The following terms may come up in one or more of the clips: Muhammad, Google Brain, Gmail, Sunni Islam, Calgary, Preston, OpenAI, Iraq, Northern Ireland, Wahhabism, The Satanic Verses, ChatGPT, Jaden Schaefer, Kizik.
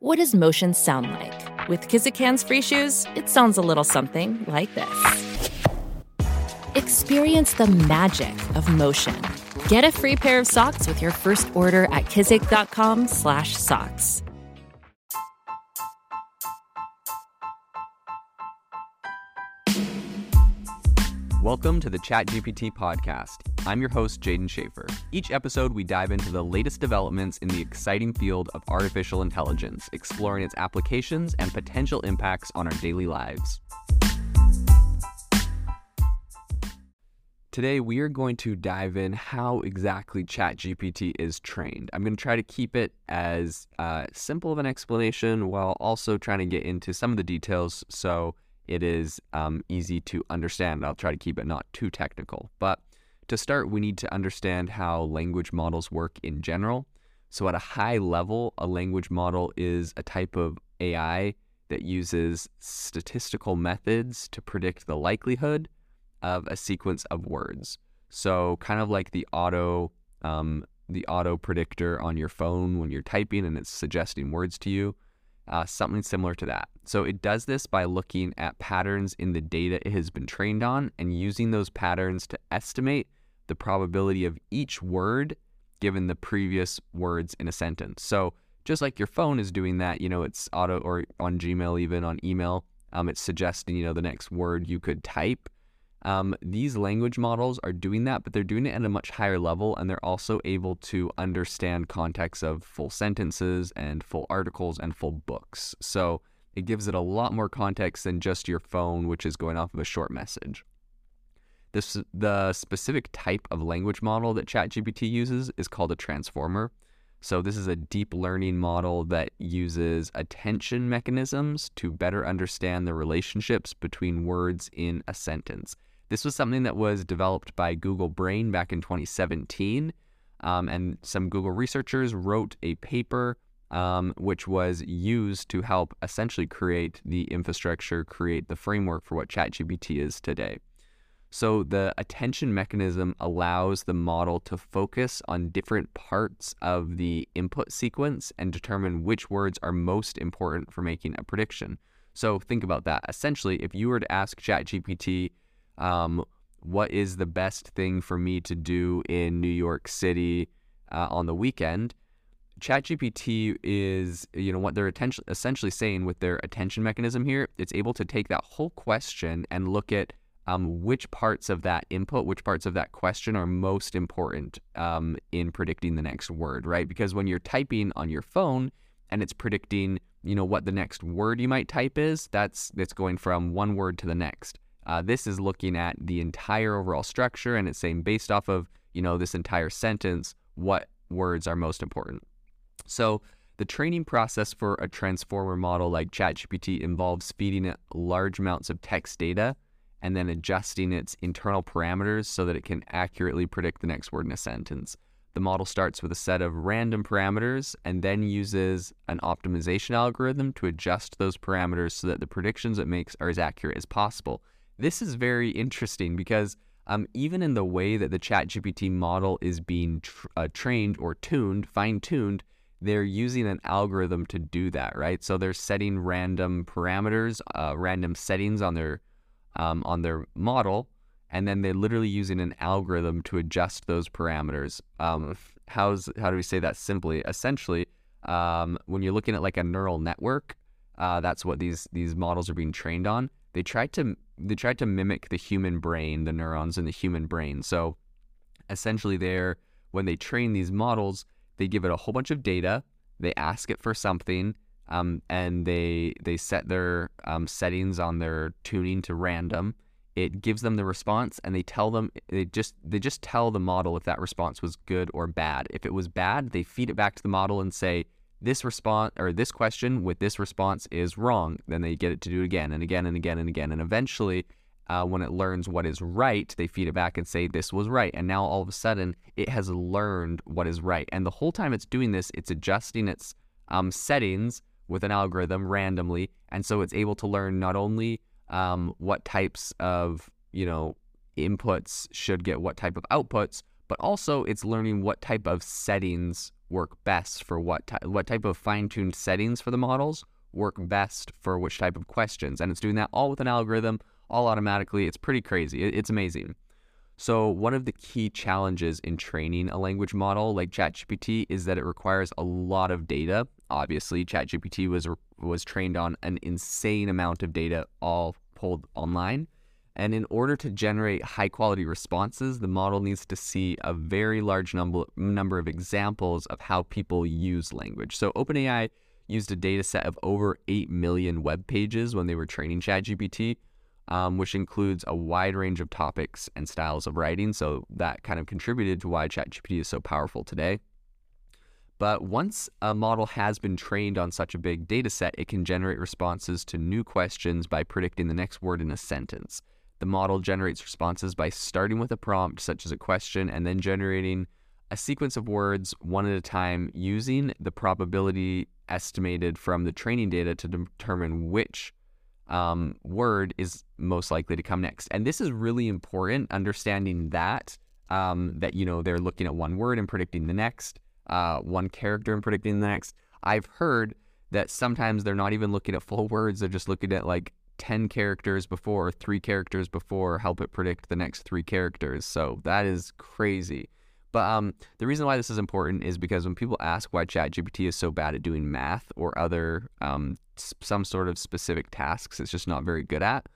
What does motion sound like? With Kizik Hands Free Shoes, it sounds a little something like this. Experience the magic of motion. Get a free pair of socks with your first order at kizik.com/socks. Welcome to the ChatGPT podcast. I'm your host, Jaden Schaefer. Each episode, we dive into the latest developments in the exciting field of artificial intelligence, exploring its applications and potential impacts on our daily lives. Today, we are going to dive in how exactly ChatGPT is trained. I'm going to try to keep it as simple of an explanation while also trying to get into some of the details so it is easy to understand. I'll try to keep it not too technical. But to start, we need to understand how language models work in general. So at a high level, a language model is a type of AI that uses statistical methods to predict the likelihood of a sequence of words. So kind of like the auto predictor on your phone when you're typing and it's suggesting words to you. Something similar to that. So it does this by looking at patterns in the data it has been trained on and using those patterns to estimate the probability of each word given the previous words in a sentence. So just like your phone is doing that, it's auto, or on Gmail, even on email, it's suggesting, the next word you could type. These language models are doing that, but they're doing it at a much higher level, and they're also able to understand context of full sentences and full articles and full books. So it gives it a lot more context than just your phone, which is going off of a short message. The specific type of language model that ChatGPT uses is called a transformer. So this is a deep learning model that uses attention mechanisms to better understand the relationships between words in a sentence. This was something that was developed by Google Brain back in 2017, and some Google researchers wrote a paper which was used to help essentially create the infrastructure, create the framework for what ChatGPT is today. So the attention mechanism allows the model to focus on different parts of the input sequence and determine which words are most important for making a prediction. So think about that. Essentially, if you were to ask ChatGPT, what is the best thing for me to do in New York City on the weekend? ChatGPT is, what they're essentially saying with their attention mechanism here, it's able to take that whole question and look at which parts of that input, which parts of that question are most important in predicting the next word, right? Because when you're typing on your phone and it's predicting, what the next word you might type is, that's going from one word to the next. This is looking at the entire overall structure, and it's saying based off of, this entire sentence, what words are most important. So the training process for a transformer model like ChatGPT involves feeding it large amounts of text data and then adjusting its internal parameters so that it can accurately predict the next word in a sentence. The model starts with a set of random parameters and then uses an optimization algorithm to adjust those parameters so that the predictions it makes are as accurate as possible. This is very interesting because even in the way that the ChatGPT model is being trained or tuned, fine-tuned, they're using an algorithm to do that, right? So they're setting random parameters, random settings on their model, and then they're literally using an algorithm to adjust those parameters. How do we say that simply? Essentially, when you're looking at like a neural network, that's what these models are being trained on. They tried to mimic the human brain, the neurons in the human brain. So essentially, when they train these models, they give it a whole bunch of data, they ask it for something, and they set their settings on their tuning to random. It gives them the response, and they just tell the model if that response was good or bad. If it was bad, they feed it back to the model and say, this response or this question with this response is wrong. Then they get it to do it again and again and again and again. And eventually, when it learns what is right, they feed it back and say, this was right. And now all of a sudden, it has learned what is right. And the whole time it's doing this, it's adjusting its settings with an algorithm randomly. And so it's able to learn not only what types of, inputs should get what type of outputs, but also it's learning what type of settings work best for what type of fine-tuned settings for the models work best for which type of questions. And it's doing that all with an algorithm, all automatically. It's pretty crazy. It's amazing. So one of the key challenges in training a language model like ChatGPT is that it requires a lot of data. Obviously, ChatGPT was trained on an insane amount of data, all pulled online. And in order to generate high-quality responses, the model needs to see a very large number of examples of how people use language. So OpenAI used a data set of over 8 million web pages when they were training ChatGPT, which includes a wide range of topics and styles of writing. So that kind of contributed to why ChatGPT is so powerful today. But once a model has been trained on such a big data set, it can generate responses to new questions by predicting the next word in a sentence. The model generates responses by starting with a prompt, such as a question, and then generating a sequence of words one at a time using the probability estimated from the training data to determine which word is most likely to come next. And this is really important, understanding that, they're looking at one word and predicting the next, one character and predicting the next. I've heard that sometimes they're not even looking at full words, they're just looking at like 10 characters before, 3 characters before, help it predict the next 3 characters. So that is crazy. But the reason why this is important is because when people ask why ChatGPT is so bad at doing math or other some sort of specific tasks it's just not very good at,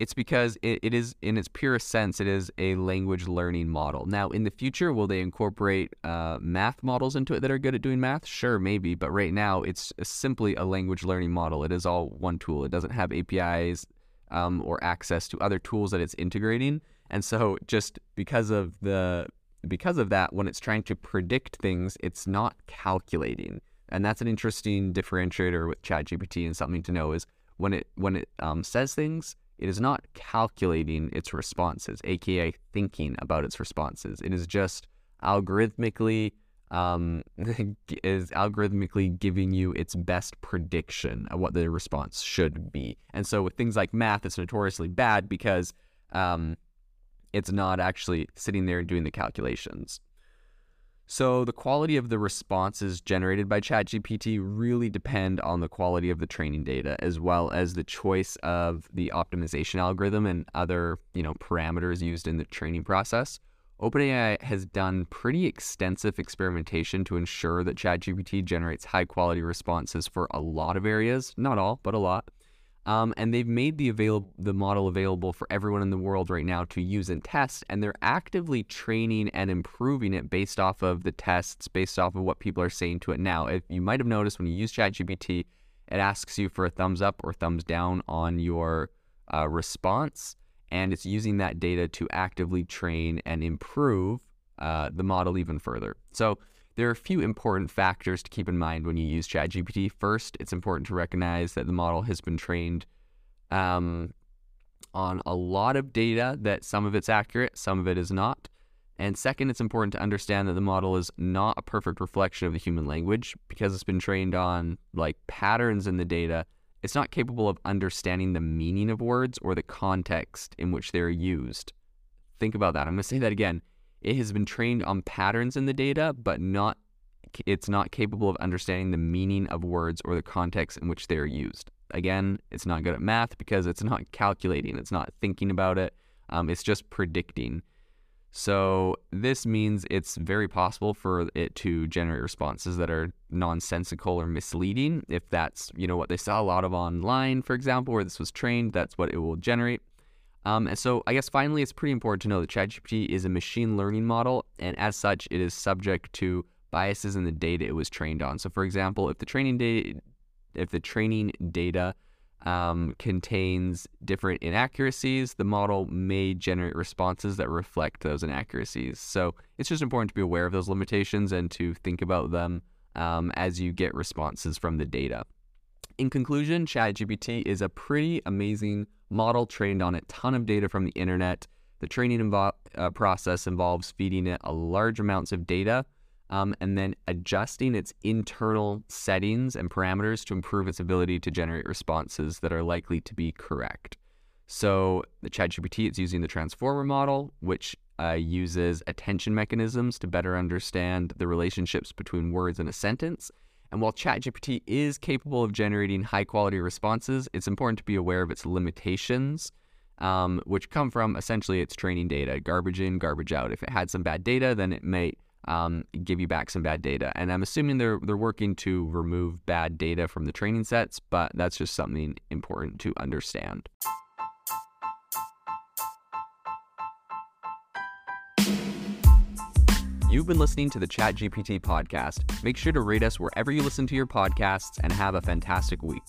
it's because it is, in its purest sense, it is a language learning model. Now, in the future, will they incorporate math models into it that are good at doing math? Sure, maybe, but right now, it's simply a language learning model. It is all one tool. It doesn't have APIs or access to other tools that it's integrating, and so just because of that, when it's trying to predict things, it's not calculating, and that's an interesting differentiator with ChatGPT, and something to know is when it says things, it is not calculating its responses, aka thinking about its responses. It is just algorithmically giving you its best prediction of what the response should be. And so with things like math, it's notoriously bad because it's not actually sitting there and doing the calculations. So the quality of the responses generated by ChatGPT really depend on the quality of the training data, as well as the choice of the optimization algorithm and other, parameters used in the training process. OpenAI has done pretty extensive experimentation to ensure that ChatGPT generates high-quality responses for a lot of areas, not all, but a lot. And they've made the model available for everyone in the world right now to use and test, and they're actively training and improving it based off of the tests, based off of what people are saying to it now. If you might have noticed when you use ChatGPT, it asks you for a thumbs up or thumbs down on your response, and it's using that data to actively train and improve the model even further. So there are a few important factors to keep in mind when you use ChatGPT. First, it's important to recognize that the model has been trained on a lot of data, that some of it's accurate, some of it is not. And second, it's important to understand that the model is not a perfect reflection of the human language. Because it's been trained on patterns in the data, it's not capable of understanding the meaning of words or the context in which they're used. Think about that. I'm going to say that again. It has been trained on patterns in the data, but it's not capable of understanding the meaning of words or the context in which they are used. Again, it's not good at math because it's not calculating. It's not thinking about it. It's just predicting. So this means it's very possible for it to generate responses that are nonsensical or misleading. If that's, what they saw a lot of online, for example, where this was trained, that's what it will generate. And so I guess finally, it's pretty important to know that ChatGPT is a machine learning model, and as such, it is subject to biases in the data it was trained on. So for example, if the training data contains different inaccuracies, the model may generate responses that reflect those inaccuracies. So it's just important to be aware of those limitations and to think about them as you get responses from the data. In conclusion, ChatGPT is a pretty amazing model trained on a ton of data from the internet. The training process involves feeding it large amounts of data and then adjusting its internal settings and parameters to improve its ability to generate responses that are likely to be correct. So the ChatGPT, it's using the transformer model, which uses attention mechanisms to better understand the relationships between words in a sentence. And while ChatGPT is capable of generating high-quality responses, it's important to be aware of its limitations, which come from essentially its training data, garbage in, garbage out. If it had some bad data, then it may give you back some bad data. And I'm assuming they're working to remove bad data from the training sets, but that's just something important to understand. You've been listening to the ChatGPT podcast. Make sure to rate us wherever you listen to your podcasts and have a fantastic week.